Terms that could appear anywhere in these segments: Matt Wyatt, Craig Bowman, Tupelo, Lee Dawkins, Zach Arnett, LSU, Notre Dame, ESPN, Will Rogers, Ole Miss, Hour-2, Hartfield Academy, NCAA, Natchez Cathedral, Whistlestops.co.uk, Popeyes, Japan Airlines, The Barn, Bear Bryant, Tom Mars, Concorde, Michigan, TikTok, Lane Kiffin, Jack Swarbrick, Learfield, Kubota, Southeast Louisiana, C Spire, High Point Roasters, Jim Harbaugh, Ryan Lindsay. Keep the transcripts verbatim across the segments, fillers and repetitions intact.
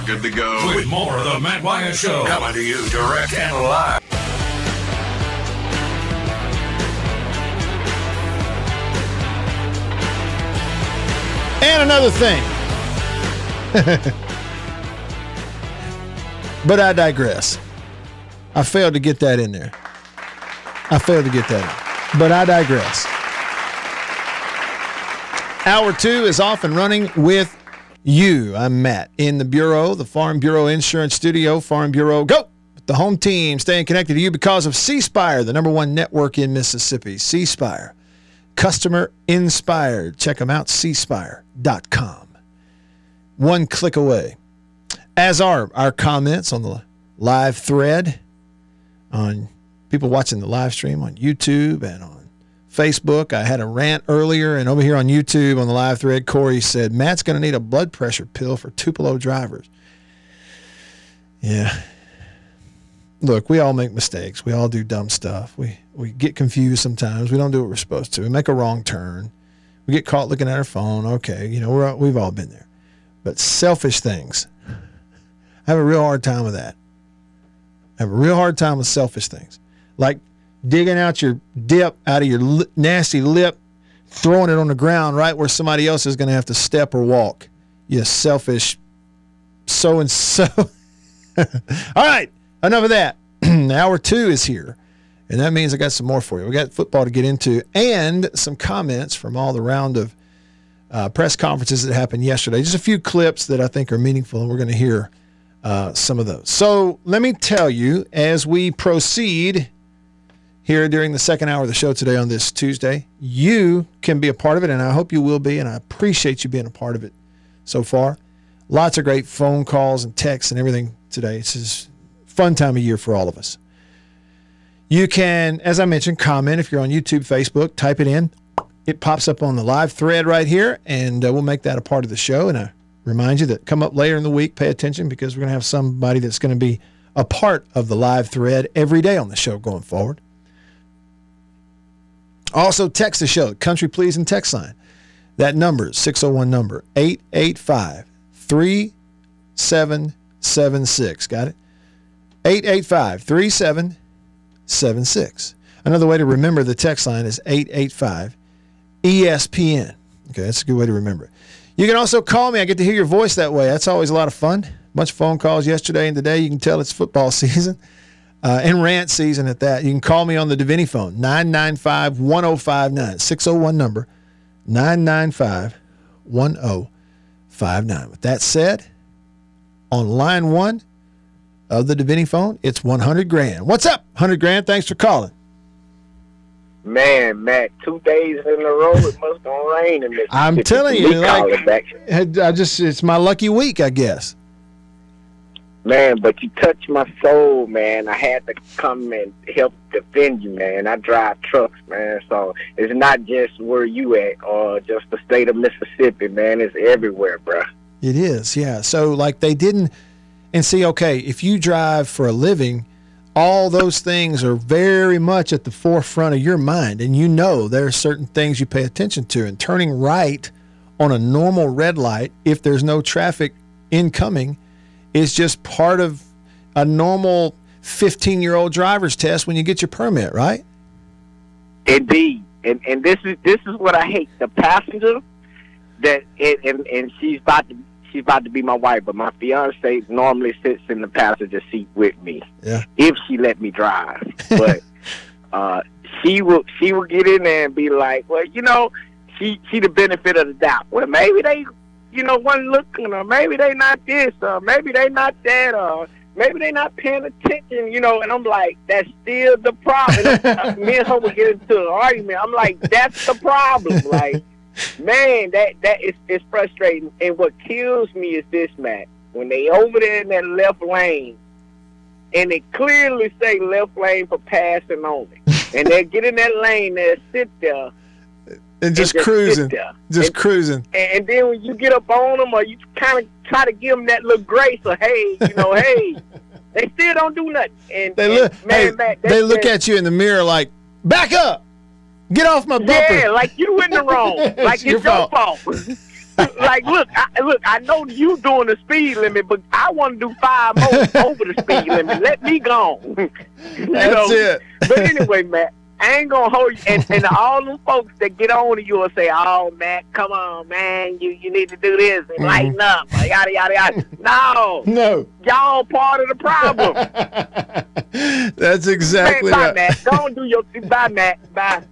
are good to go with more of the Matt Wyatt Show, coming to you direct and live. And another thing. But I digress. I failed to get that in there. I failed to get that in. But I digress. Hour two is off and running with you. I'm Matt in the Bureau, the Farm Bureau Insurance Studio. Farm Bureau, go! With the home team, staying connected to you because of C Spire, the number one network in Mississippi. C Spire. Customer inspired. Check them out, c spire dot com. One click away. As are our comments on the live thread, on people watching the live stream on YouTube and on Facebook. I had a rant earlier, and over here on YouTube on the live thread, Corey said, Matt's going to need a blood pressure pill for Tupelo drivers. Yeah. Look, we all make mistakes. We all do dumb stuff. We we get confused sometimes. We don't do what we're supposed to. We make a wrong turn. We get caught looking at our phone. Okay, you know, we're, we've all been there. But selfish things, I have a real hard time with that. I have a real hard time with selfish things. Like digging out your dip out of your li- nasty lip, throwing it on the ground right where somebody else is going to have to step or walk. You selfish so-and-so. All right. Enough of that. Hour two is here, and that means I got some more for you. We got football to get into and some comments from all the round of uh, press conferences that happened yesterday. Just a few clips that I think are meaningful, and we're going to hear uh, some of those. So let me tell you, as we proceed here during the second hour of the show today on this Tuesday, you can be a part of it, and I hope you will be, and I appreciate you being a part of it so far. Lots of great phone calls and texts and everything today. It's just fun time of year for all of us. You can, as I mentioned, comment if you're on YouTube, Facebook, type it in. It pops up on the live thread right here, and uh, we'll make that a part of the show. And I remind you that come up later in the week, pay attention, because we're going to have somebody that's going to be a part of the live thread every day on the show going forward. Also, text the show, Country Pleasing text line. That number, six oh one number, eight eight five, three seven seven six. Got it? eight eight five, three seven seven six. Another way to remember the text line is eight eight five E S P N. Okay, that's a good way to remember it. You can also call me. I get to hear your voice that way. That's always a lot of fun. A bunch of phone calls yesterday and today. You can tell it's football season uh, and rant season at that. You can call me on the Divinity phone, nine nine five, one oh five nine. six oh one number, nine nine five, one oh five nine. With that said, on line one of the Divinity phone, it's one hundred grand. What's up, one hundred grand? Thanks for calling. Man, Matt, two days in a row, it must don't rain in this. I'm telling you, like, back. I just, it's my lucky week, I guess. Man, but you touched my soul, man. I had to come and help defend you, man. I drive trucks, man, so it's not just where you at or just the state of Mississippi, man. It's everywhere, bro. It is, yeah. So, like, they didn't. And see, okay, if you drive for a living, all those things are very much at the forefront of your mind. And you know there are certain things you pay attention to. And turning right on a normal red light, if there's no traffic incoming, is just part of a normal fifteen-year-old driver's test when you get your permit, right? Indeed. And and this is this is what I hate. The passenger, that it, and, and she's about to She's about to be my wife, but my fiance normally sits in the passenger seat with me, yeah, if she let me drive. But uh, she will she will get in there and be like, well, you know, she she the benefit of the doubt. Well, maybe they, you know, wasn't looking, or maybe they not this, or maybe they not that, or maybe they not paying attention, you know. And I'm like, that's still the problem. Me and her will get into an argument. I'm like, that's the problem, like. Man, that that is it's frustrating. And what kills me is this, Matt. When they over there in that left lane, and they clearly say left lane for passing only, and they get in that lane, they sit there and just, and just cruising, just and, cruising. And then when you get up on them, or you kind of try to give them that little grace, or hey, you know, hey, they still don't do nothing. And they look, and, man, hey, Matt, they look at you in the mirror like, back up. Get off my bumper. Yeah, like you in the wrong. Like it's, it's your, your fault. fault. like, look, I, look, I know you doing the speed limit, but I want to do five more over the speed limit. Let me go. That's know? It. But anyway, Matt, I ain't going to hold you. And, and all them folks that get on to you and say, oh, Matt, come on, man. You you need to do this and lighten mm-hmm. up. Like, yada, yada, yada. No. No. Y'all part of the problem. That's exactly man, bye, right. Matt. Go and do your thing. Bye, Matt. Bye.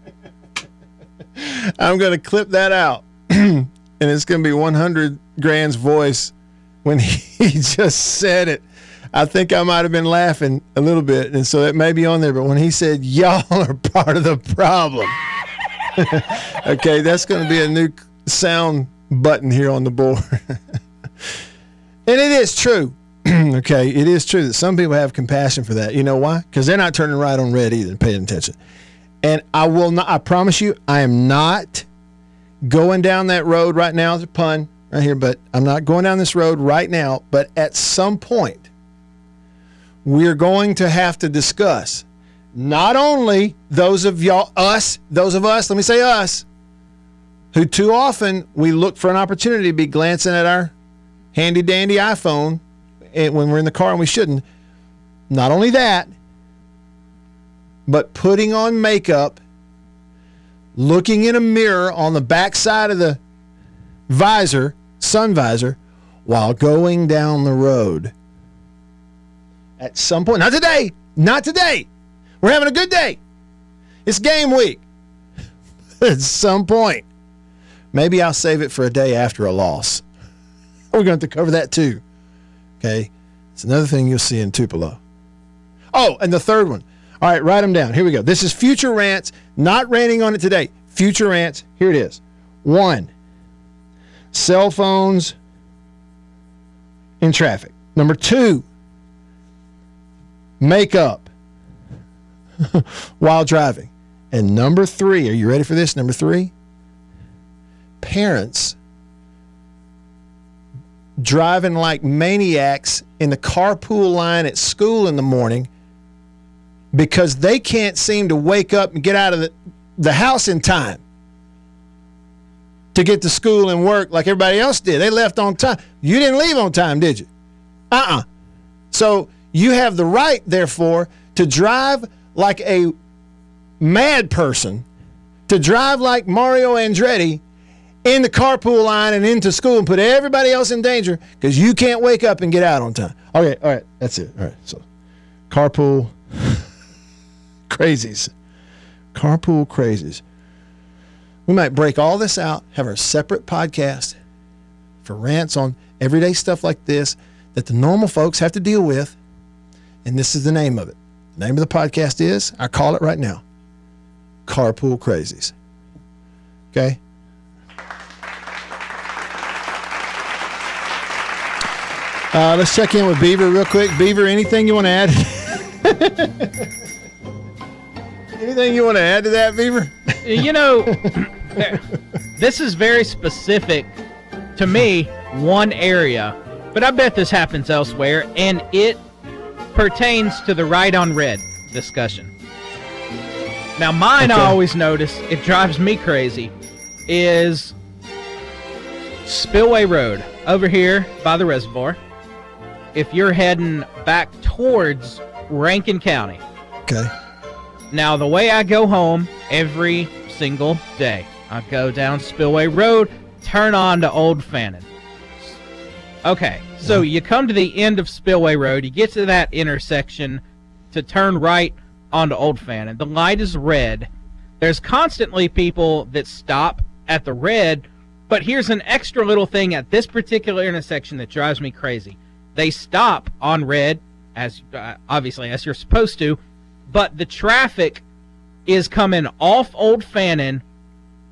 I'm going to clip that out, and it's going to be one hundred grand's voice when he just said it. I think I might have been laughing a little bit, and so it may be on there, but when he said, y'all are part of the problem. Okay, that's going to be a new sound button here on the board. And it is true. Okay, it is true that some people have compassion for that. You know why? Because they're not turning right on red either, paying attention. And I will not, I promise you, I am not going down that road right now. It's a pun right here, but I'm not going down this road right now. But at some point, we're going to have to discuss not only those of y'all, us, those of us, let me say us, who too often we look for an opportunity to be glancing at our handy dandy iPhone when we're in the car and we shouldn't. Not only that, but putting on makeup, looking in a mirror on the backside of the visor, sun visor, while going down the road. At some point, not today, not today. We're having a good day. It's game week. At some point, maybe I'll save it for a day after a loss. We're going to have to cover that too. Okay, it's another thing you'll see in Tupelo. Oh, and the third one. All right, write them down. Here we go. This is Future Rants, not ranting on it today. Future Rants, here it is. One, cell phones in traffic. Number two, makeup while driving. And number three, are you ready for this? Number three, parents driving like maniacs in the carpool line at school in the morning because they can't seem to wake up and get out of the, the house in time to get to school and work like everybody else did. They left on time. You didn't leave on time, did you? Uh-uh. So you have the right, therefore, to drive like a mad person, to drive like Mario Andretti in the carpool line and into school and put everybody else in danger because you can't wake up and get out on time. Okay, all right, that's it. All right, so carpool... Crazies. Carpool crazies. We might break all this out, have our separate podcast for rants on everyday stuff like this that the normal folks have to deal with. And this is the name of it. The name of the podcast is, I call it right now, Carpool Crazies. Okay? Uh, let's check in with Beaver real quick. Beaver, anything you want to add? Anything you want to add to that, Beaver? You know, this is very specific to me, one area, but I bet this happens elsewhere, and it pertains to the right on red discussion. Now, mine, okay. I always notice, it drives me crazy, is Spillway Road over here by the reservoir. If you're heading back towards Rankin County. Okay. Now, the way I go home every single day, I go down Spillway Road, turn on to Old Fannin. Okay, so you come to the end of Spillway Road, you get to that intersection to turn right onto Old Fannin. The light is red. There's constantly people that stop at the red, but here's an extra little thing at this particular intersection that drives me crazy. They stop on red, as uh, obviously as you're supposed to, but the traffic is coming off Old Fannin,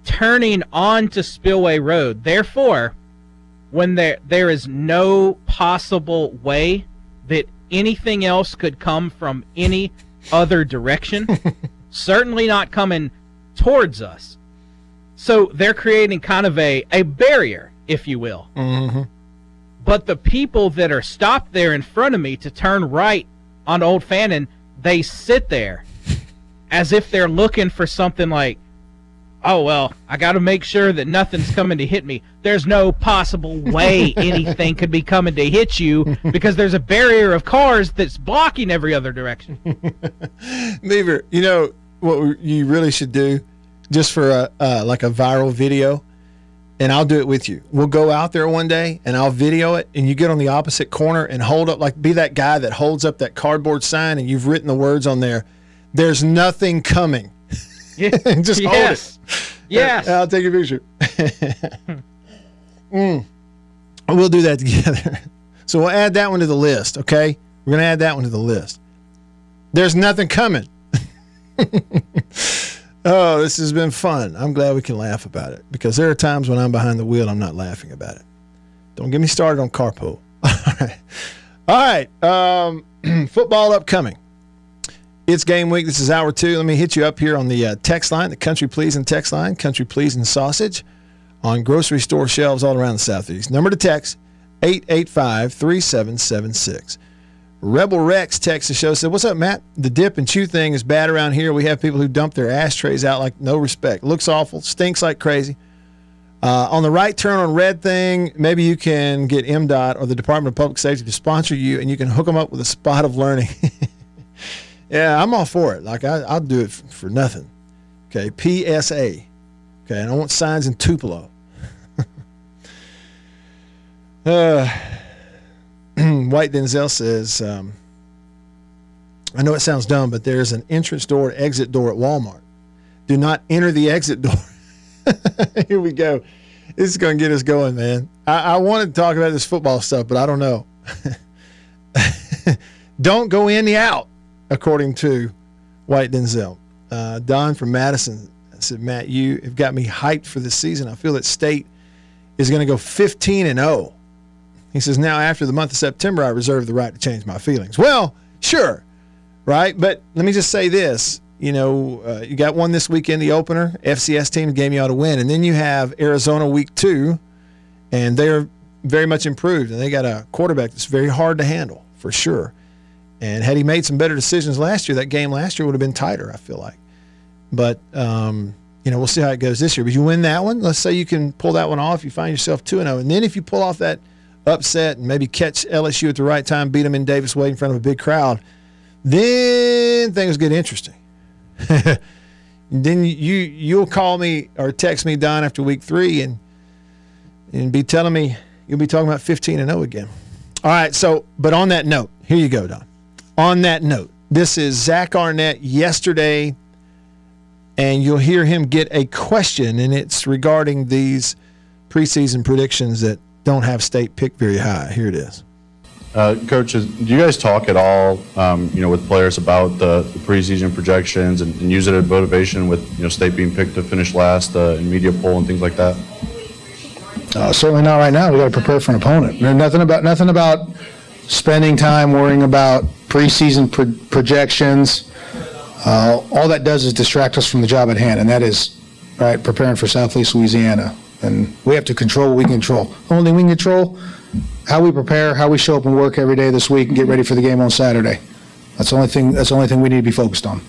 turning onto Spillway Road. Therefore, when there there is no possible way that anything else could come from any other direction, certainly not coming towards us. So they're creating kind of a, a barrier, if you will. Mm-hmm. But the people that are stopped there in front of me to turn right on Old Fannin, they sit there as if they're looking for something like, oh, well, I got to make sure that nothing's coming to hit me. There's no possible way anything could be coming to hit you because there's a barrier of cars that's blocking every other direction. Beaver, you know what you really should do just for a, uh, like a viral video? And I'll do it with you. We'll go out there one day, and I'll video it, and you get on the opposite corner and hold up, like be that guy that holds up that cardboard sign, and you've written the words on there, "There's nothing coming." Yeah. Just yes. hold it. Yes. I'll take a picture. mm. We'll do that together. So we'll add that one to the list, okay? We're going to add that one to the list. There's nothing coming. Oh, this has been fun. I'm glad we can laugh about it because there are times when I'm behind the wheel I'm not laughing about it. Don't get me started on carpool. All right. All right. Um, football upcoming. It's game week. This is hour two. Let me hit you up here on the uh, text line, the Country Pleasing text line, Country Pleasing Sausage, on grocery store shelves all around the Southeast. Number to text, eight eight five, three seven seven six. Rebel Rex texted the show, said, "What's up, Matt? The dip and chew thing is bad around here. We have people who dump their ashtrays out like no respect. Looks awful. Stinks like crazy. Uh, on the right turn on red thing, maybe you can get M DOT or the Department of Public Safety to sponsor you, and you can hook them up with a spot of learning." Yeah, I'm all for it. Like, I, I'll do it for, for nothing. Okay, P S A. Okay, and I want signs in Tupelo. uh... White Denzel says, um, I know it sounds dumb, but there's an entrance door and exit door at Walmart. Do not enter the exit door. Here we go. This is going to get us going, man. I, I wanted to talk about this football stuff, but I don't know. Don't go in the out, according to White Denzel. Uh, Don from Madison said, "Matt, you have got me hyped for this season. I feel that State is going to go fifteen and oh. He says, now after the month of September, I reserve the right to change my feelings. Well, sure, right? But let me just say this. You know, uh, you got one this weekend, the opener. F C S team, game you ought to win. And then you have Arizona week two, and they're very much improved. And they got a quarterback that's very hard to handle, for sure. And had he made some better decisions last year, that game last year would have been tighter, I feel like. But, um, you know, we'll see how it goes this year. But you win that one. Let's say you can pull that one off. You find yourself two and oh. And then if you pull off that upset and maybe catch L S U at the right time, beat them in Davis Wade in front of a big crowd, then things get interesting. Then you you'll call me or text me, Don, after week three and and be telling me you'll be talking about fifteen and oh again. All right, so but on that note, here you go, Don. On that note, this is Zach Arnett yesterday, and you'll hear him get a question, and it's regarding these preseason predictions that don't have State picked very high. Here it is. Uh, coaches, do you guys talk at all, um, you know, with players about the, the preseason projections and, and use it as motivation with, you know, State being picked to finish last uh, in media poll and things like that? Uh, certainly not right now. We got to prepare for an opponent. There's nothing about nothing about spending time worrying about preseason pro- projections. Uh, all that does is distract us from the job at hand, and that is, right, preparing for Southeast Louisiana. And we have to control what we control. The only thing we can control, how we prepare, how we show up and work every day this week and get ready for the game on Saturday. That's the only thing, that's the only thing we need to be focused on.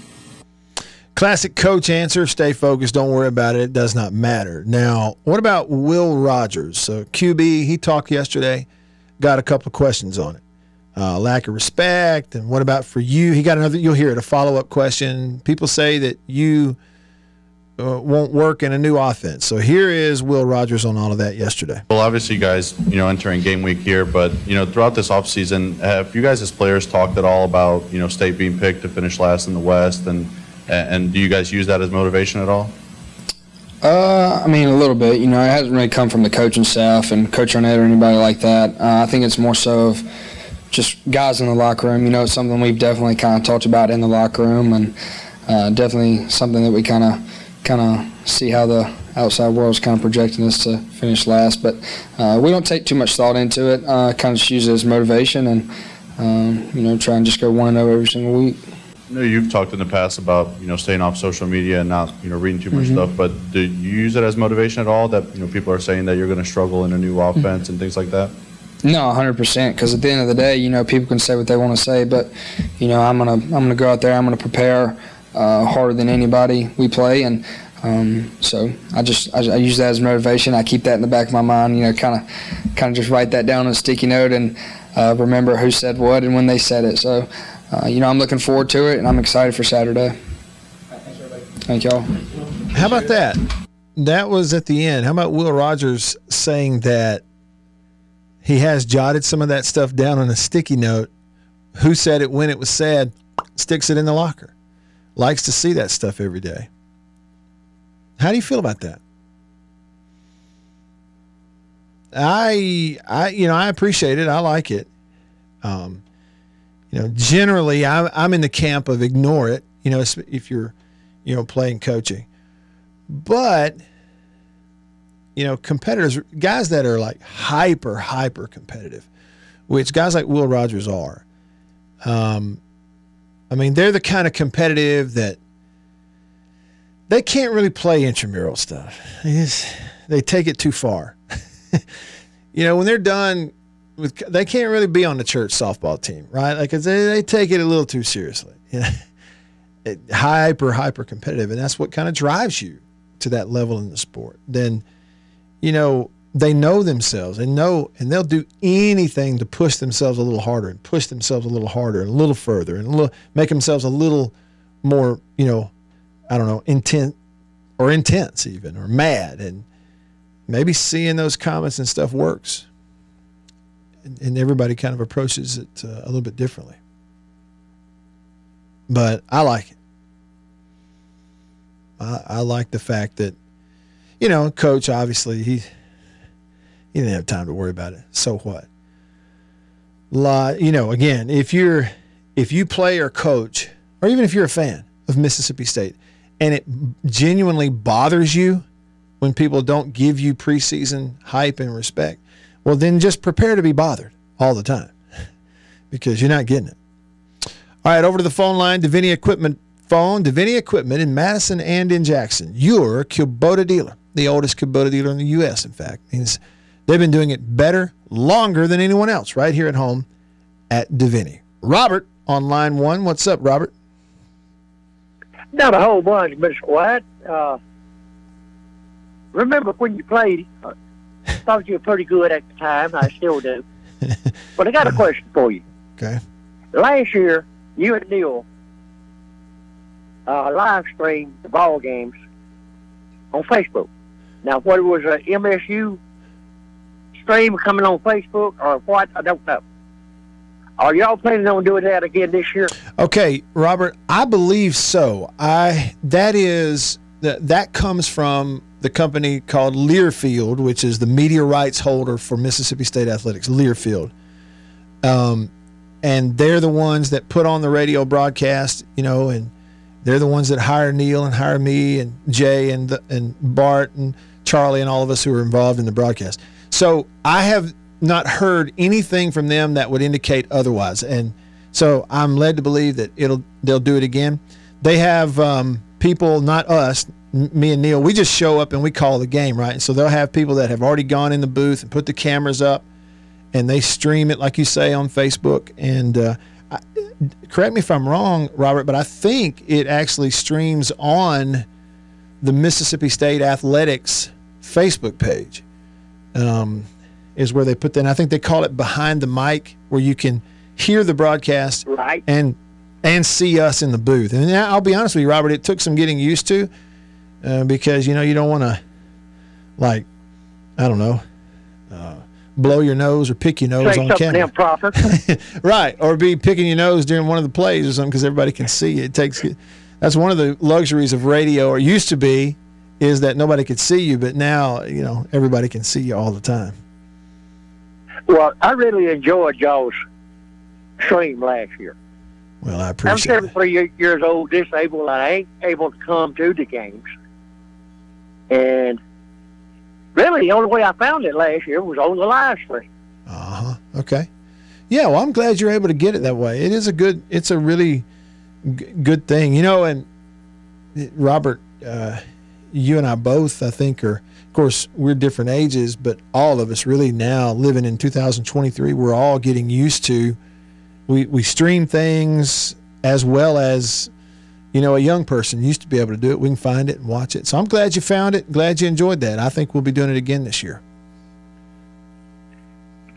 Classic coach answer, stay focused, don't worry about it, it does not matter. Now, what about Will Rogers? So Q B, he talked yesterday, got a couple of questions on it. Uh, lack of respect, and what about for you? He got another, you'll hear it, a follow-up question. People say that you... Uh, won't work in a new offense. So here is Will Rogers on all of that yesterday. Well, obviously, you guys, you know, entering game week here, but, you know, throughout this offseason, have you guys as players talked at all about, you know, State being picked to finish last in the West, and and do you guys use that as motivation at all? Uh, I mean, a little bit. You know, it hasn't really come from the coaching staff and Coach Arnett or anybody like that. Uh, I think it's more so of just guys in the locker room. You know, it's something we've definitely kind of talked about in the locker room, and uh, definitely something that we kind of kind of see how the outside world is kind of projecting us to finish last, but uh, we don't take too much thought into it. Uh, kind of just use it as motivation, and um, you know, try and just go one and zero every single week. I know you've talked in the past about, you know, staying off social media and not, you know, reading too much mm-hmm. stuff, but do you use it as motivation at all? That, you know, people are saying that you're going to struggle in a new offense mm-hmm. and things like that. No, one hundred percent, because at the end of the day, you know, people can say what they want to say, but you know, I'm gonna I'm gonna go out there, I'm gonna prepare. Uh, harder than anybody we play, and Um, so I just I, I use that as motivation. I keep that in the back of my mind, you know, kind of kind of just write that down on a sticky note and uh, remember who said what and when they said it. So, uh, you know, I'm looking forward to it, and I'm excited for Saturday. Thanks, everybody. Thank y'all. How about that? That was at the end. How about Will Rogers saying that he has jotted some of that stuff down on a sticky note? Who said it, when it was said, sticks it in the locker. Likes to see that stuff every day. How do you feel about that? I, I, you know, I appreciate it. I like it. Um, you know, generally, I'm, I'm in the camp of ignore it. You know, if you're, you know, playing coaching, but you know, competitors, guys that are like hyper, hyper competitive, which guys like Will Rogers are. Um, I mean, they're the kind of competitive that. They can't really play intramural stuff. They, just, they take it too far. You know, when they're done with, they can't really be on the church softball team, right? Like, cause they, they take it a little too seriously. You know? it, hyper, hyper competitive. And that's what kind of drives you to that level in the sport. Then, you know, they know themselves and know, and they'll do anything to push themselves a little harder and push themselves a little harder and a little further and a little, make themselves a little more, you know, I don't know, intent or intense even, or mad. And maybe seeing those comments and stuff works. And, and everybody kind of approaches it uh, a little bit differently. But I like it. I, I like the fact that, you know, coach, obviously, he, he didn't have time to worry about it. So what? La, you know, again, if you're, if you play or coach, or even if you're a fan of Mississippi State, and it genuinely bothers you when people don't give you preseason hype and respect, well, then just prepare to be bothered all the time because you're not getting it. All right, over to the phone line, Davini Equipment phone, Davini Equipment in Madison and in Jackson, your Kubota dealer, the oldest Kubota dealer in the U S, in fact. Means they've been doing it better, longer than anyone else right here at home at Davini. Robert on line one. What's up, Robert? Not a whole bunch, Mister Wyatt. Uh, remember when you played, I thought you were pretty good at the time. I still do. But I got a question for you. Okay. Last year, you and Neil uh, live streamed the ball games on Facebook. Now, whether it was an M S U stream coming on Facebook or what, I don't know. Are y'all planning on doing that again this year? Okay, Robert, I believe so. I that is that that comes from the company called Learfield, which is the media rights holder for Mississippi State athletics, Learfield, um, and they're the ones that put on the radio broadcast, you know, and they're the ones that hire Neil and hire me and Jay and the, and Bart and Charlie and all of us who are involved in the broadcast. So I have not heard anything from them that would indicate otherwise, and so I'm led to believe that it'll they'll do it again. They have um, people, not us, m- me and Neil. We just show up and we call the game, right? And so they'll have people that have already gone in the booth and put the cameras up, and they stream it like you say on Facebook. And uh, I, correct me if I'm wrong, Robert, but I think it actually streams on the Mississippi State Athletics Facebook page. Um, is where they put that. And I think they call it behind the mic, where you can hear the broadcast right. and and see us in the booth. And I'll be honest with you, Robert, it took some getting used to uh, because, you know, you don't want to, like, I don't know, uh, blow your nose or pick your nose on camera. Improper. Right, or be picking your nose during one of the plays or something because everybody can see you. It takes, that's one of the luxuries of radio, or used to be, is that nobody could see you, but now, you know, everybody can see you all the time. Well, I really enjoyed y'all's stream last year. Well, I appreciate it. I'm seventy-three that. Years old, disabled. I ain't able to come to the games. And really, the only way I found it last year was on the live stream. Uh-huh. Okay. Yeah, well, I'm glad you're able to get it that way. It is a good, it's a really g- good thing. You know, and Robert, uh, you and I both, I think, are, of course, we're different ages, but all of us really now living in two thousand twenty-three, we're all getting used to, we, we stream things as well as, you know, a young person used to be able to do it. We can find it and watch it. So I'm glad you found it. Glad you enjoyed that. I think we'll be doing it again this year.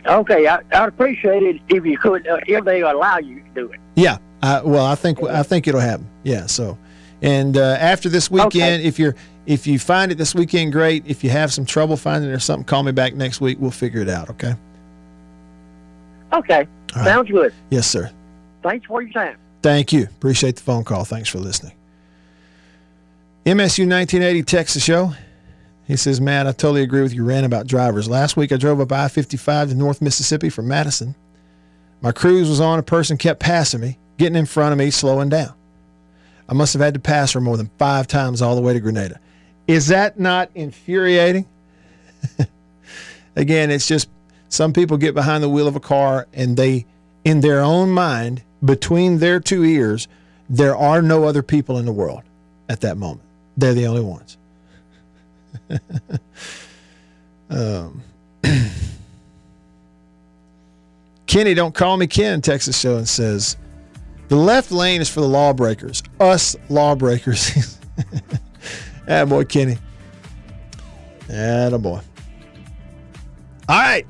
Okay, I, I'd appreciate it if you could, uh, if they allow you to do it. Yeah, I, well, I think I think it'll happen. Yeah, so, and uh, after this weekend, okay. if you're if you find it this weekend, great. If you have some trouble finding it or something, call me back next week. We'll figure it out. Okay. Okay. All right. Sounds good. Yes, sir. Thanks for your time. Thank you. Appreciate the phone call. Thanks for listening. M S U nineteen eighty Texas show. He says, Matt, I totally agree with your rant about drivers. Last week I drove up I fifty-five to North Mississippi from Madison. My cruise was on. A person kept passing me, getting in front of me, slowing down. I must have had to pass her more than five times all the way to Grenada. Is that not infuriating? Again, it's just some people get behind the wheel of a car and they, in their own mind, between their two ears, there are no other people in the world at that moment. They're the only ones. um, Kenny, don't call me Ken, Texas show, and says, the left lane is for the lawbreakers. Us lawbreakers. Atta boy, Kenny. Atta boy. All right.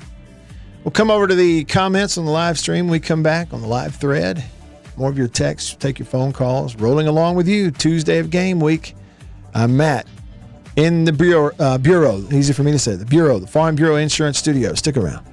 We'll come over to the comments on the live stream. We come back on the live thread. More of your texts, take your phone calls. Rolling along with you, Tuesday of game week. I'm Matt in the Bureau. Uh, bureau. Easy for me to say. The Bureau, the Farm Bureau Insurance Studio. Stick around.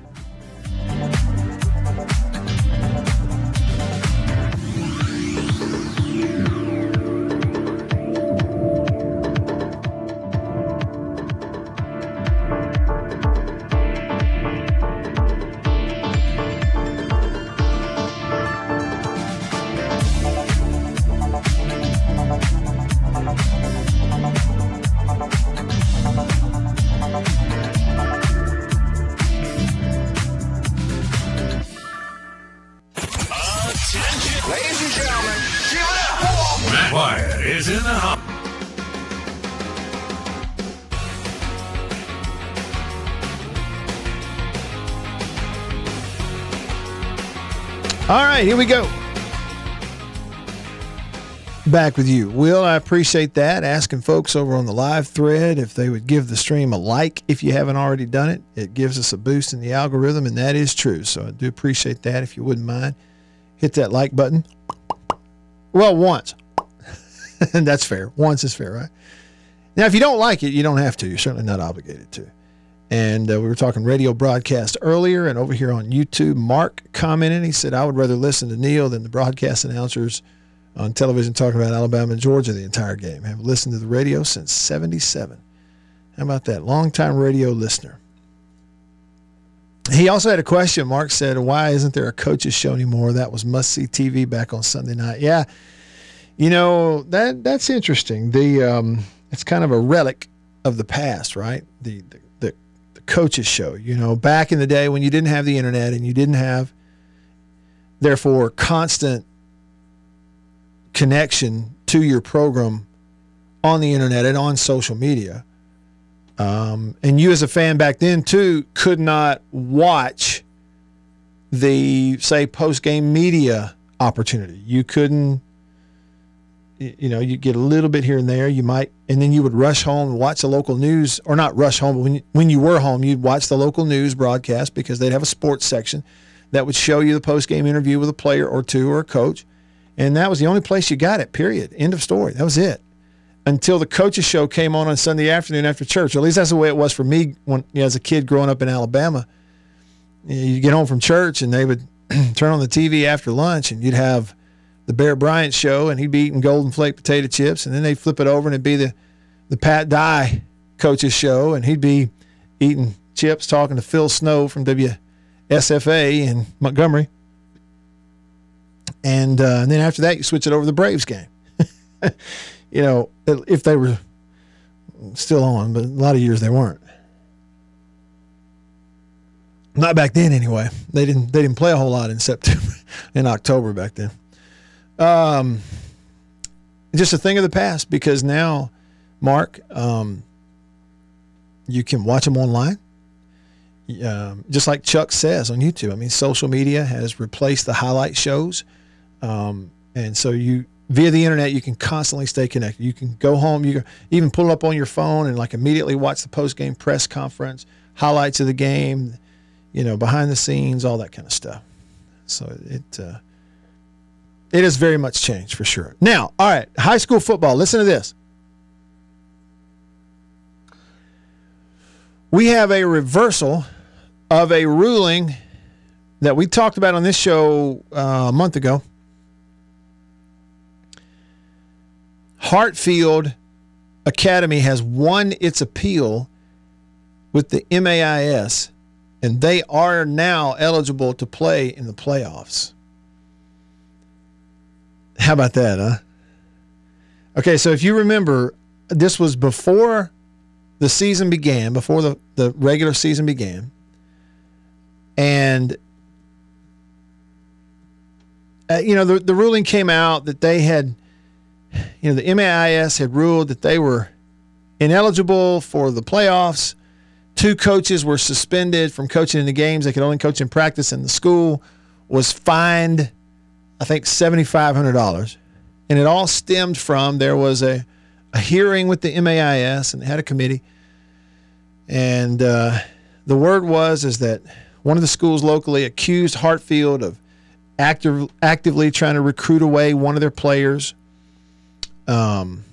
Here we go. Back with you, Will. I appreciate that. Asking folks over on the live thread if they would give the stream a like if you haven't already done it. It gives us a boost in the algorithm, and that is true. So I do appreciate that. If you wouldn't mind, hit that like button. Well, once. And that's fair. Once is fair, right? Now, if you don't like it, you don't have to. You're certainly not obligated to. And uh, we were talking radio broadcast earlier, and over here on YouTube, Mark commented. He said, I would rather listen to Neil than the broadcast announcers on television talking about Alabama and Georgia the entire game. I haven't listened to the radio since seventy-seven. How about that? Longtime radio listener. He also had a question. Mark said, why isn't there a coaches show anymore? That was must-see T V back on Sunday night. Yeah, you know, that that's interesting. The um, it's kind of a relic of the past, right? The, the coaches show, you know, back in the day when you didn't have the internet and you didn't have, therefore, constant connection to your program on the internet and on social media. Um, and you as a fan back then, too, could not watch the, say, post-game media opportunity. You couldn't, you know, you get a little bit here and there. You might, and then you would rush home and watch the local news, or not rush home, but when you, when you were home, you'd watch the local news broadcast because they'd have a sports section that would show you the post-game interview with a player or two or a coach. And that was the only place you got it, period. End of story. That was it. Until the coaches show came on on Sunday afternoon after church. Or at least that's the way it was for me when, you know, as a kid growing up in Alabama. You'd get home from church and they would turn on the T V after lunch and you'd have the Bear Bryant show, and he'd be eating Golden Flake potato chips, and then they'd flip it over, and it'd be the, the Pat Dye coach's show, and he'd be eating chips, talking to Phil Snow from W S F A in Montgomery. And, uh, and then after that, you switch it over to the Braves game. You know, if they were still on, but a lot of years they weren't. Not back then, anyway. They didn't, they didn't play a whole lot in September, in October back then. Um, just a thing of the past, because now, Mark, um, you can watch them online. Um, just like Chuck says on YouTube, I mean, social media has replaced the highlight shows. Um, and so you, via the internet, you can constantly stay connected. You can go home, you can even pull it up on your phone and like immediately watch the post-game press conference, highlights of the game, you know, behind the scenes, all that kind of stuff. So it uh, it has very much changed for sure. Now, all right, high school football. Listen to this. We have a reversal of a ruling that we talked about on this show uh, a month ago. Hartfield Academy has won its appeal with the M A I S, and they are now eligible to play in the playoffs. How about that, huh? Okay, so if you remember, this was before the season began, before the, the regular season began, and uh, you know, the, the ruling came out that they had, you know, the M A I S had ruled that they were ineligible for the playoffs. Two coaches were suspended from coaching in the games. They could only coach in practice, and the school was fined, I think, seven thousand five hundred dollars. And it all stemmed from there was a, a hearing with the M A I S, and they had a committee. And uh, the word was is that one of the schools locally accused Hartfield of active, actively trying to recruit away one of their players. Um,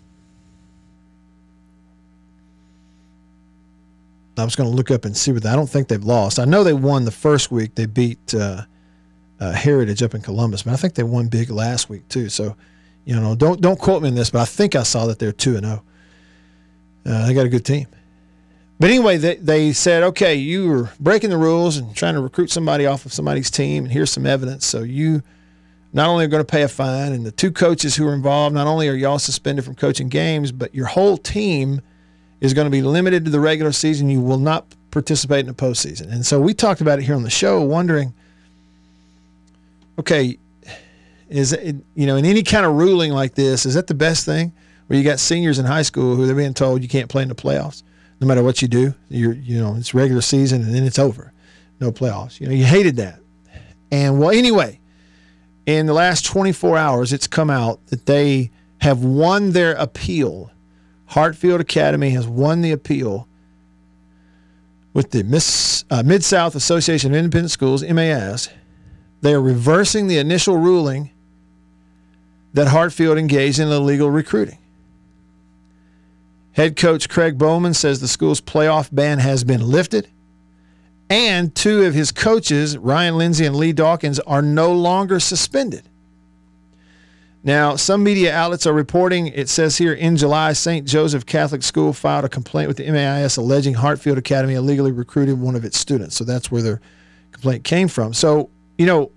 I was going to look up and see what they, I don't think they've lost. I know they won the first week. They beat uh, uh, Heritage up in Columbus, but I think they won big last week too. So, you know, don't don't quote me on this, but I think I saw that they're two and zero. They got a good team. But anyway, they they said, okay, you were breaking the rules and trying to recruit somebody off of somebody's team, and here's some evidence. So you not only are going to pay a fine, and the two coaches who are involved, not only are y'all suspended from coaching games, but your whole team is going to be limited to the regular season. You will not participate in the postseason. And so we talked about it here on the show, wondering, okay, is it, you know, in any kind of ruling like this, is that the best thing? Where you got seniors in high school who they're being told you can't play in the playoffs, no matter what you do. You're, you know, it's regular season and then it's over, no playoffs. You know, you hated that. And well, anyway, in the last twenty-four hours, it's come out that they have won their appeal. Hartfield Academy has won the appeal with the Miss, uh, Mid-South Association of Independent Schools, M A I S. They are reversing the initial ruling that Hartfield engaged in illegal recruiting. Head coach Craig Bowman says the school's playoff ban has been lifted. And two of his coaches, Ryan Lindsay and Lee Dawkins, are no longer suspended. Now, some media outlets are reporting, it says here, in July, Saint Joseph Catholic School filed a complaint with the M A I S alleging Hartfield Academy illegally recruited one of its students. So that's where their complaint came from. So, you know,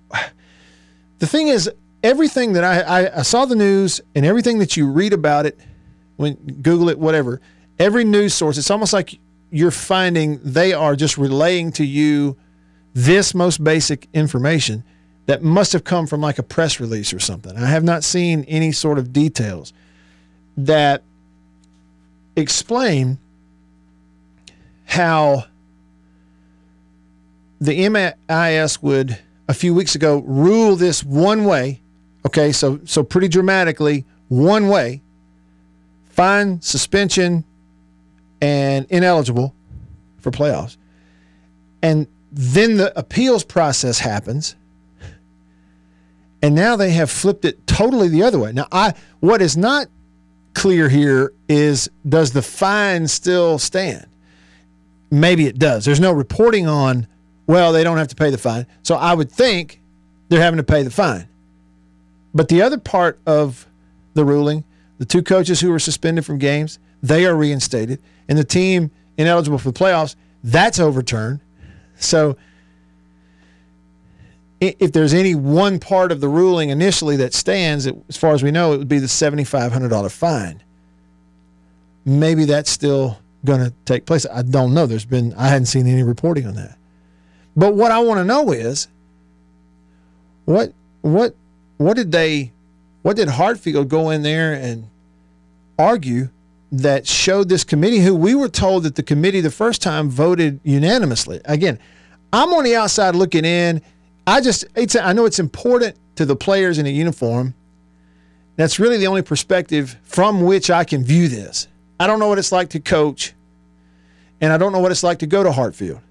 the thing is, everything that I, I, I saw the news and everything that you read about it, when Google it, whatever, every news source, it's almost like you're finding they are just relaying to you this most basic information that must have come from like a press release or something. I have not seen any sort of details that explain how the M A I S would, a few weeks ago, rule this one way, okay, so so pretty dramatically, one way, fine, suspension, and ineligible for playoffs. And then the appeals process happens, and now they have flipped it totally the other way. Now, I what is not clear here is, does the fine still stand? Maybe it does. There's no reporting on, well, they don't have to pay the fine. So I would think they're having to pay the fine. But the other part of the ruling, the two coaches who were suspended from games, they are reinstated, and the team ineligible for the playoffs, that's overturned. So if there's any one part of the ruling initially that stands, it, as far as we know, it would be the seven thousand five hundred dollars fine. Maybe that's still going to take place. I don't know. There's been, I hadn't seen any reporting on that. But what I want to know is, what what what did they, what did Hartfield go in there and argue that showed this committee, who we were told that the committee the first time voted unanimously. Again, I'm on the outside looking in. I just, it's, I know it's important to the players in a uniform, That's really the only perspective from which I can view this. I don't know what it's like to coach, and I don't know what it's like to go to Hartfield.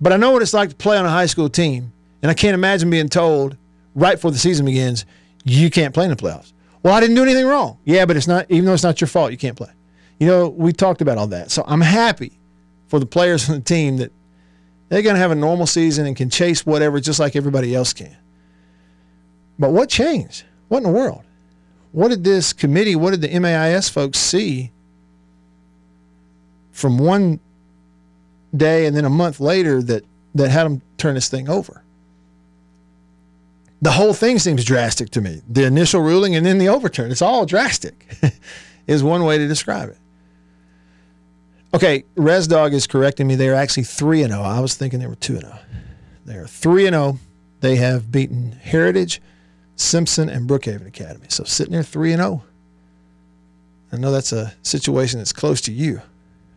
But I know what it's like to play on a high school team, and I can't imagine being told right before the season begins, you can't play in the playoffs. Well, I didn't do anything wrong. Yeah, but it's not, even though it's not your fault, you can't play. You know, we talked about all that. So I'm happy for the players on the team that they're going to have a normal season and can chase whatever just like everybody else can. But what changed? What in the world? What did this committee, what did the M A I S folks see from one day and then a month later that, that had them turn this thing over? The whole thing seems drastic to me. The initial ruling and then the overturn. It's all drastic is one way to describe it. Okay, ResDog is correcting me. They are actually three and oh. I was thinking they were two and oh. They are three and oh. They have beaten Heritage, Simpson, and Brookhaven Academy. So sitting there three and oh. I know that's a situation that's close to you,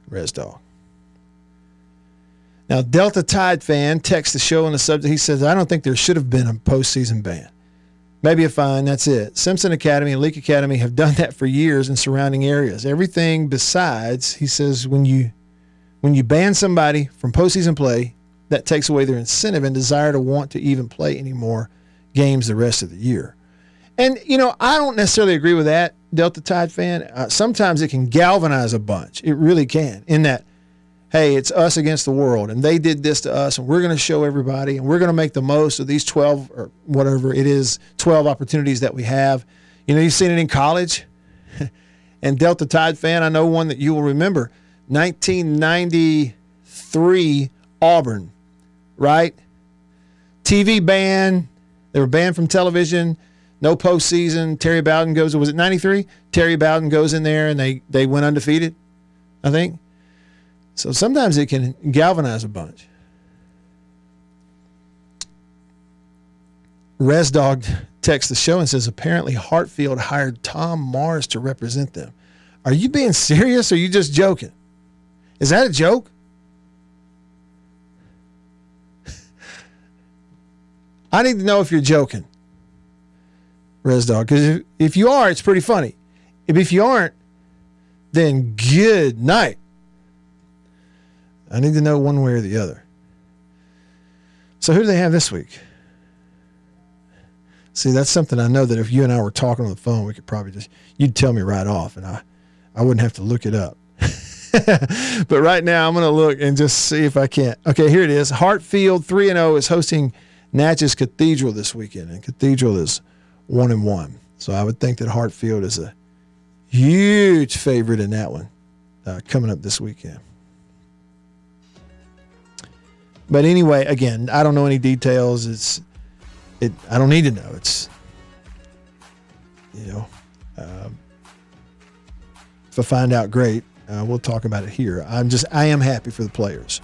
ResDog. Now, Delta Tide fan texts the show on the subject. He says, I don't think there should have been a postseason ban. Maybe a fine, that's it. Simpson Academy and Leak Academy have done that for years in surrounding areas. Everything besides, he says, when you when you ban somebody from postseason play, that takes away their incentive and desire to want to even play any more games the rest of the year. And, you know, I don't necessarily agree with that, Delta Tide fan. Uh, sometimes it can galvanize a bunch. It really can, in that, hey, it's us against the world, and they did this to us, and we're going to show everybody, and we're going to make the most of these twelve or whatever it is, twelve opportunities that we have. You know, you've seen it in college. And Delta Tide fan, I know one that you will remember, nineteen ninety-three Auburn, right? T V ban. They were banned from television. No postseason. Terry Bowden goes, was it ninety-three? Terry Bowden goes in there, and they, they went undefeated, I think. So sometimes it can galvanize a bunch. ResDog texts the show and says, apparently Hartfield hired Tom Mars to represent them. Are you being serious or are you just joking? Is that a joke? I need to know if you're joking, ResDog, because if, if you are, it's pretty funny. If, if you aren't, then good night. I need to know one way or the other. So who do they have this week? See, that's something I know that if you and I were talking on the phone, we could probably just, you'd tell me right off, and I, I wouldn't have to look it up. But right now, I'm going to look and just see if I can't. Okay, here it is. Hartfield three and oh is hosting Natchez Cathedral this weekend, and Cathedral is one and one. So I would think that Hartfield is a huge favorite in that one uh, coming up this weekend. But anyway, again, I don't know any details. It's, it. I don't need to know. It's, you know, um, if I find out, great. Uh, we'll talk about it here. I'm just, I am happy for the players.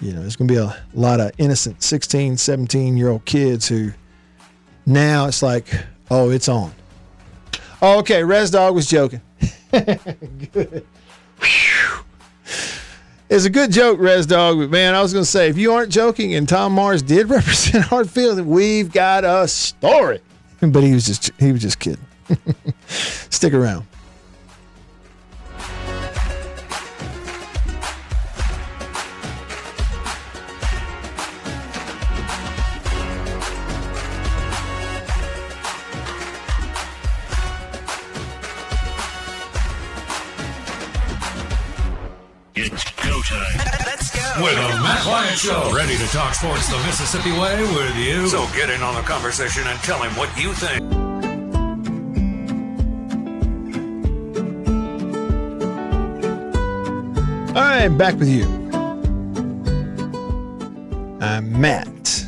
You know, there's going to be a lot of innocent sixteen, seventeen-year-old kids who now it's like, oh, it's on. Oh, okay, ResDog was joking. Good. Whew. It's a good joke, ResDog, but man, I was going to say, if you aren't joking and Tom Mars did represent Hartfield, we've got a story. But he was just he was just kidding. Stick around. Show. Ready to talk sports the Mississippi way with you? So get in on the conversation and tell him what you think. All right, back with you. I'm Matt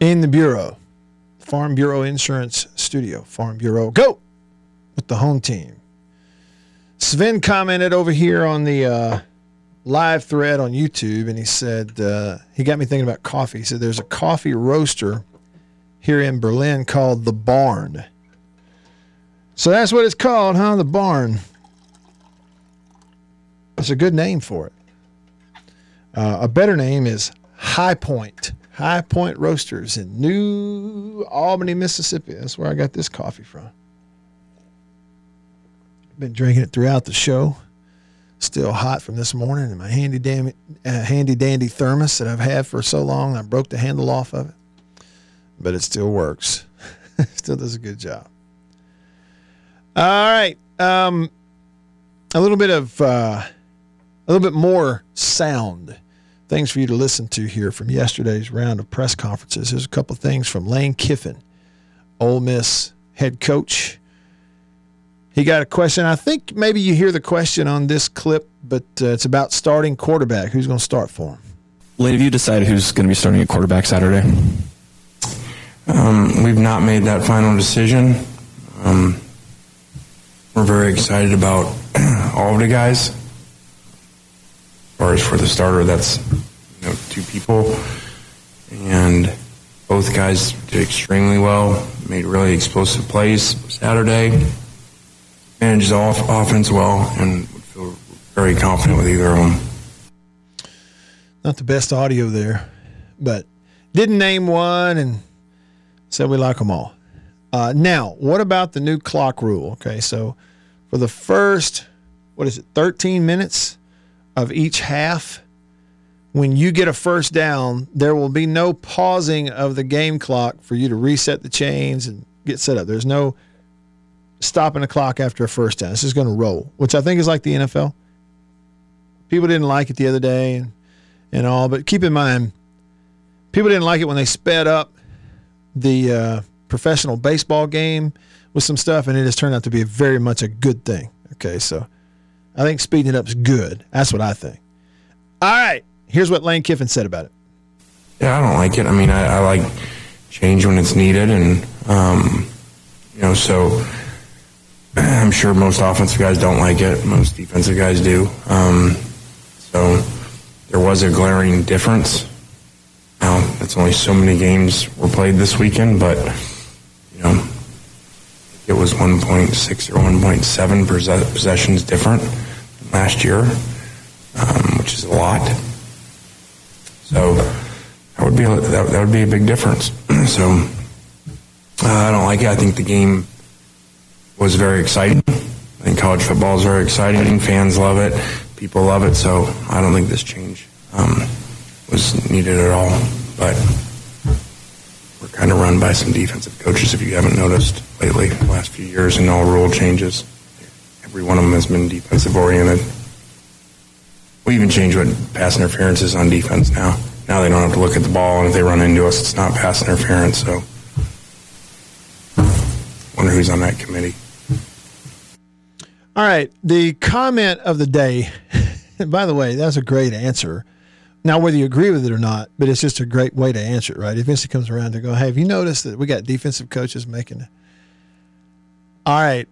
in the Bureau, Farm Bureau Insurance Studio. Farm Bureau, go with the home team. Sven commented over here on the uh, live thread on YouTube, and he said, uh, he got me thinking about coffee. He said, there's a coffee roaster here in Berlin called The Barn. So that's what it's called, huh? The Barn. That's a good name for it. Uh, a better name is High Point High Point Roasters in New Albany, Mississippi. That's where I got this coffee from. Been drinking it throughout the show. Still hot from this morning in my handy, dam- uh, handy dandy thermos that I've had for so long. I broke the handle off of it, but it still works. Still does a good job. All right. Um, a little bit of, uh, a little bit more sound. Things for you to listen to here from yesterday's round of press conferences. There's a couple of things from Lane Kiffin, Ole Miss head coach. He got a question. I think maybe you hear the question on this clip, but uh, it's about starting quarterback. Who's going to start for him? Lane, have you decided who's going to be starting at quarterback Saturday? Um, we've not made that final decision. Um, we're very excited about all of the guys. As far as for the starter, that's you know, two people. And both guys did extremely well, made really explosive plays Saturday. Manages off offense well, and feel very confident with either of them. Not the best audio there, but didn't name one and said we like them all. Uh, now, what about the new clock rule? Okay, so for the first, what is it, thirteen minutes of each half, when you get a first down, there will be no pausing of the game clock for you to reset the chains and get set up. There's no stopping the clock after a first down. This is going to roll, which I think is like the N F L. People didn't like it the other day and, and all, but keep in mind, people didn't like it when they sped up the uh, professional baseball game with some stuff, and it has turned out to be very much a good thing. Okay, so I think speeding it up is good. That's what I think. All right, here's what Lane Kiffin said about it. Yeah, I don't like it. I mean, I, I like change when it's needed, and, um, you know, so I'm sure most offensive guys don't like it. Most defensive guys do. Um, so there was a glaring difference. Now, that's only so many games were played this weekend, but, you know, it was one point six or one point seven possessions different than last year, um, which is a lot. So that would be a, that, that would be a big difference. So uh, I don't like it. I think the game was very exciting. I think college football is very exciting. Fans love it. People love it. So I don't think this change um, was needed at all. But we're kind of run by some defensive coaches, if you haven't noticed lately, the last few years, and all rule changes. Every one of them has been defensive-oriented. We even change what pass interference is on defense now. Now they don't have to look at the ball, and if they run into us, it's not pass interference. So I wonder who's on that committee. All right, the comment of the day, by the way, that's a great answer. Now, whether you agree with it or not, but it's just a great way to answer it, right? Eventually comes around to go, hey, have you noticed that we got defensive coaches making it? All right,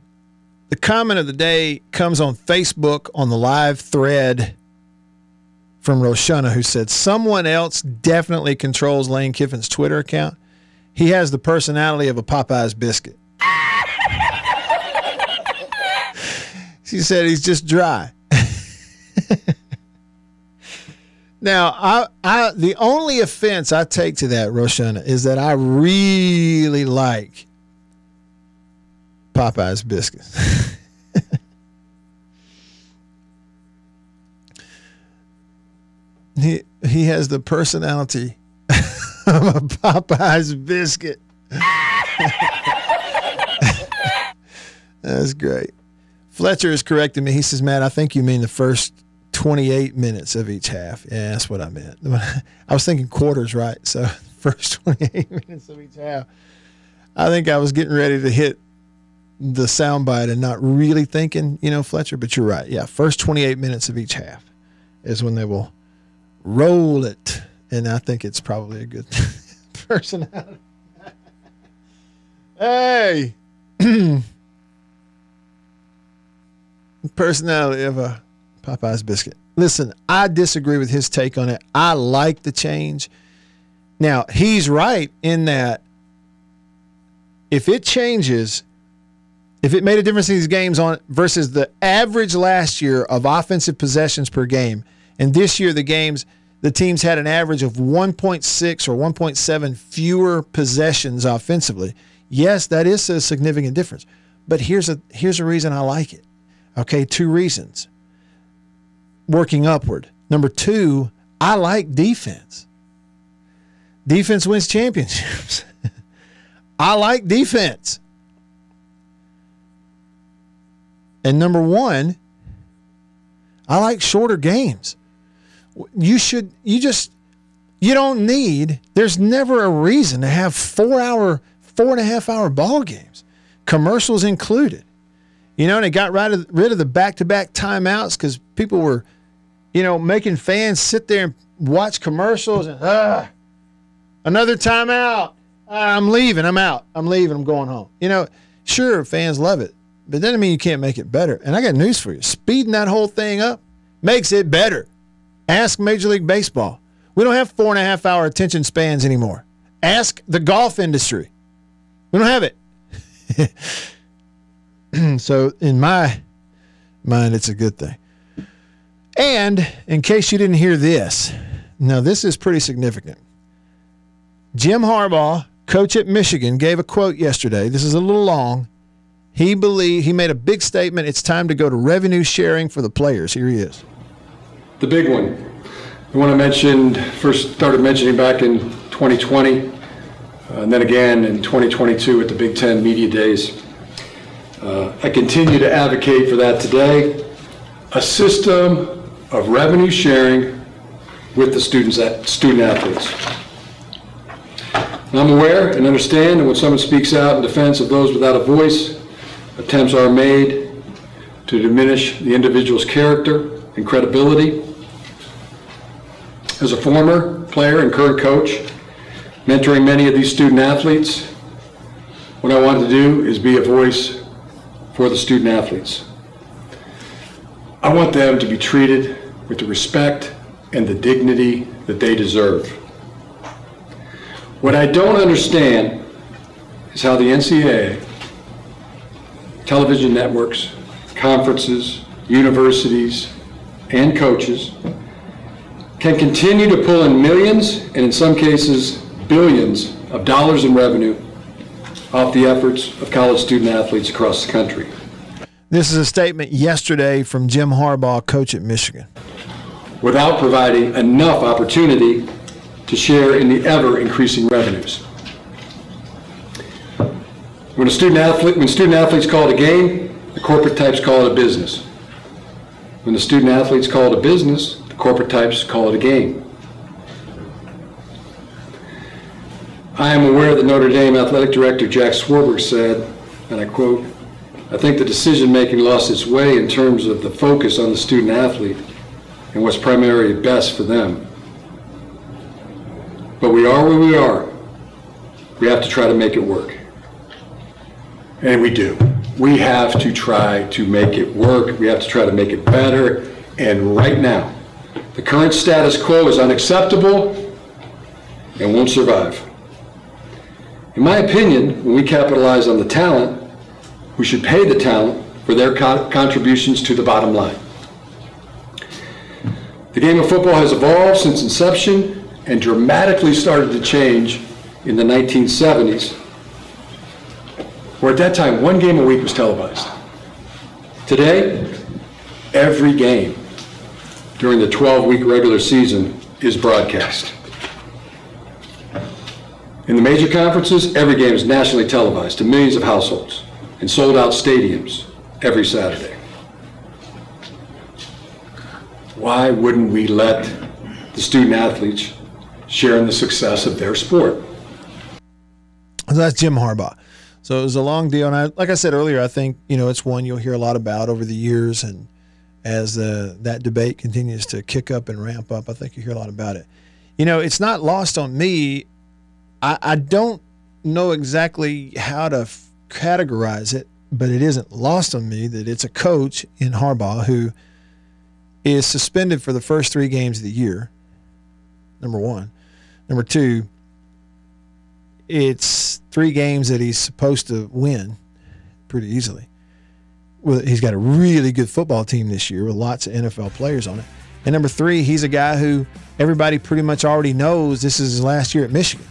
the comment of the day comes on Facebook on the live thread from Roshana, who said, someone else definitely controls Lane Kiffin's Twitter account. He has the personality of a Popeye's biscuit. She said he's just dry. Now, I, I, the only offense I take to that, Roshana, is that I really like Popeye's biscuits. he he has the personality of a Popeye's biscuit. That's great. Fletcher is correcting me. He says, Matt, I think you mean the first twenty-eight minutes of each half. Yeah, that's what I meant. I was thinking quarters, right? So first twenty-eight minutes of each half. I think I was getting ready to hit the soundbite and not really thinking, you know, Fletcher, but you're right. Yeah, first twenty-eight minutes of each half is when they will roll it. And I think it's probably a good personality. Hey. Personality of a Popeye's biscuit. Listen, I disagree with his take on it. I like the change. Now, he's right in that if it changes, if it made a difference in these games on versus the average last year of offensive possessions per game, and this year the games, the teams had an average of one point six or one point seven fewer possessions offensively. Yes, that is a significant difference. But here's a here's a reason I like it. Okay, two reasons. Working upward. Number two, I like defense. Defense wins championships. I like defense. And number one, I like shorter games. You should, you just, you don't need, there's never a reason to have four hour, four and a half hour ball games, commercials included. You know, and it got rid of, rid of the back-to-back timeouts because people were, you know, making fans sit there and watch commercials and, ah, another timeout. Ah, I'm leaving. I'm out. I'm leaving. I'm going home. You know, sure, fans love it, but that doesn't mean you can't make it better. And I got news for you. Speeding that whole thing up makes it better. Ask Major League Baseball. We don't have four and a half hour attention spans anymore. Ask the golf industry. We don't have it. So in my mind, it's a good thing. And in case you didn't hear this, now this is pretty significant. Jim Harbaugh, coach at Michigan, gave a quote yesterday. This is a little long. He believed, he made a big statement. It's time to go to revenue sharing for the players. Here he is. The big one. The one I mentioned, first started mentioning back in twenty twenty, uh, and then again in twenty twenty-two at the Big Ten Media Days. Uh, I continue to advocate for that today, a system of revenue sharing with the students, at, student athletes. And I'm aware and understand that when someone speaks out in defense of those without a voice, attempts are made to diminish the individual's character and credibility. As a former player and current coach, mentoring many of these student athletes, what I want to do is be a voice for the student athletes. I want them to be treated with the respect and the dignity that they deserve. What I don't understand is how the N C double A, television networks, conferences, universities, and coaches can continue to pull in millions and in some cases billions of dollars in revenue off the efforts of college student athletes across the country. This is a statement yesterday from Jim Harbaugh, coach at Michigan. Without providing enough opportunity to share in the ever-increasing revenues. When a student athlete, when student athletes call it a game, the corporate types call it a business. When the student athletes call it a business, the corporate types call it a game. I am aware that Notre Dame Athletic Director Jack Swarbrick said, and I quote, "I think the decision-making lost its way in terms of the focus on the student athlete and what's primarily best for them. But we are where we are. We have to try to make it work." And we do. We have to try to make it work. We have to try to make it better. And right now, the current status quo is unacceptable and won't survive. In my opinion, when we capitalize on the talent, we should pay the talent for their co- contributions to the bottom line. The game of football has evolved since inception and dramatically started to change in the nineteen seventies, where at that time one game a week was televised. Today, every game during the twelve-week regular season is broadcast. In the major conferences, every game is nationally televised to millions of households and sold-out stadiums every Saturday. Why wouldn't we let the student-athletes share in the success of their sport? That's Jim Harbaugh. So it was a long deal, and I, like I said earlier, I think you know it's one you'll hear a lot about over the years, and as uh, that debate continues to kick up and ramp up, I think you hear a lot about it. You know, it's not lost on me. I don't know exactly how to f- categorize it, but it isn't lost on me that it's a coach in Harbaugh who is suspended for the first three games of the year, number one. Number two, it's three games that he's supposed to win pretty easily. Well, he's got a really good football team this year with lots of N F L players on it. And number three, he's a guy who everybody pretty much already knows this is his last year at Michigan.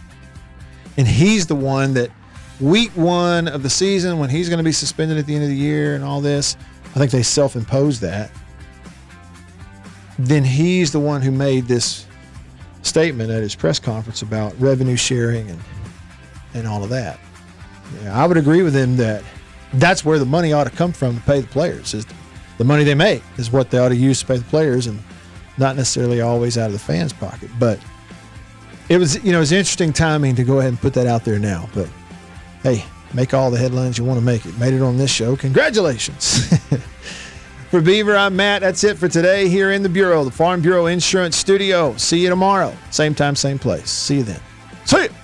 And he's the one that week one of the season, when he's going to be suspended at the end of the year and all this, I think they self-imposed that. Then he's the one who made this statement at his press conference about revenue sharing and and all of that. Yeah, I would agree with him that that's where the money ought to come from to pay the players. Is the money they make is what they ought to use to pay the players, and not necessarily always out of the fans' pocket. But it was, you know, it's interesting timing to go ahead and put that out there now. But hey, make all the headlines you want to make. It made it on this show. Congratulations. For Beaver, I'm Matt. That's it for today here in the Bureau, the Farm Bureau Insurance Studio. See you tomorrow. Same time, same place. See you then. See you.